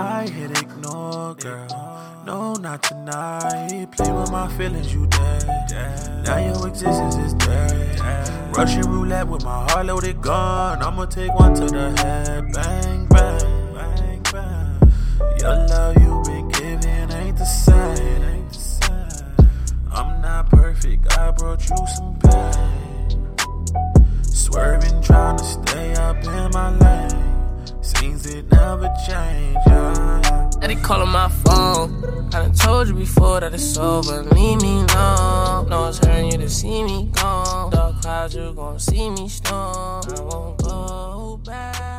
I hit ignore, girl. No, not tonight. Play with my feelings, you dead. Now your existence is dead. Russian roulette with my heart loaded gun. I'ma take one to the head. Bang, bang, bang, bang. Your love you been giving ain't the same. I'm not perfect, I brought you some pain. Swerving, trying to stay up in my lane. Seems it never change, yeah. Daddy callin' my phone. I done told you before that it's over. Leave me alone. No one's hurting you to see me gone. Dark clouds, you gon' see me storm. I won't go back.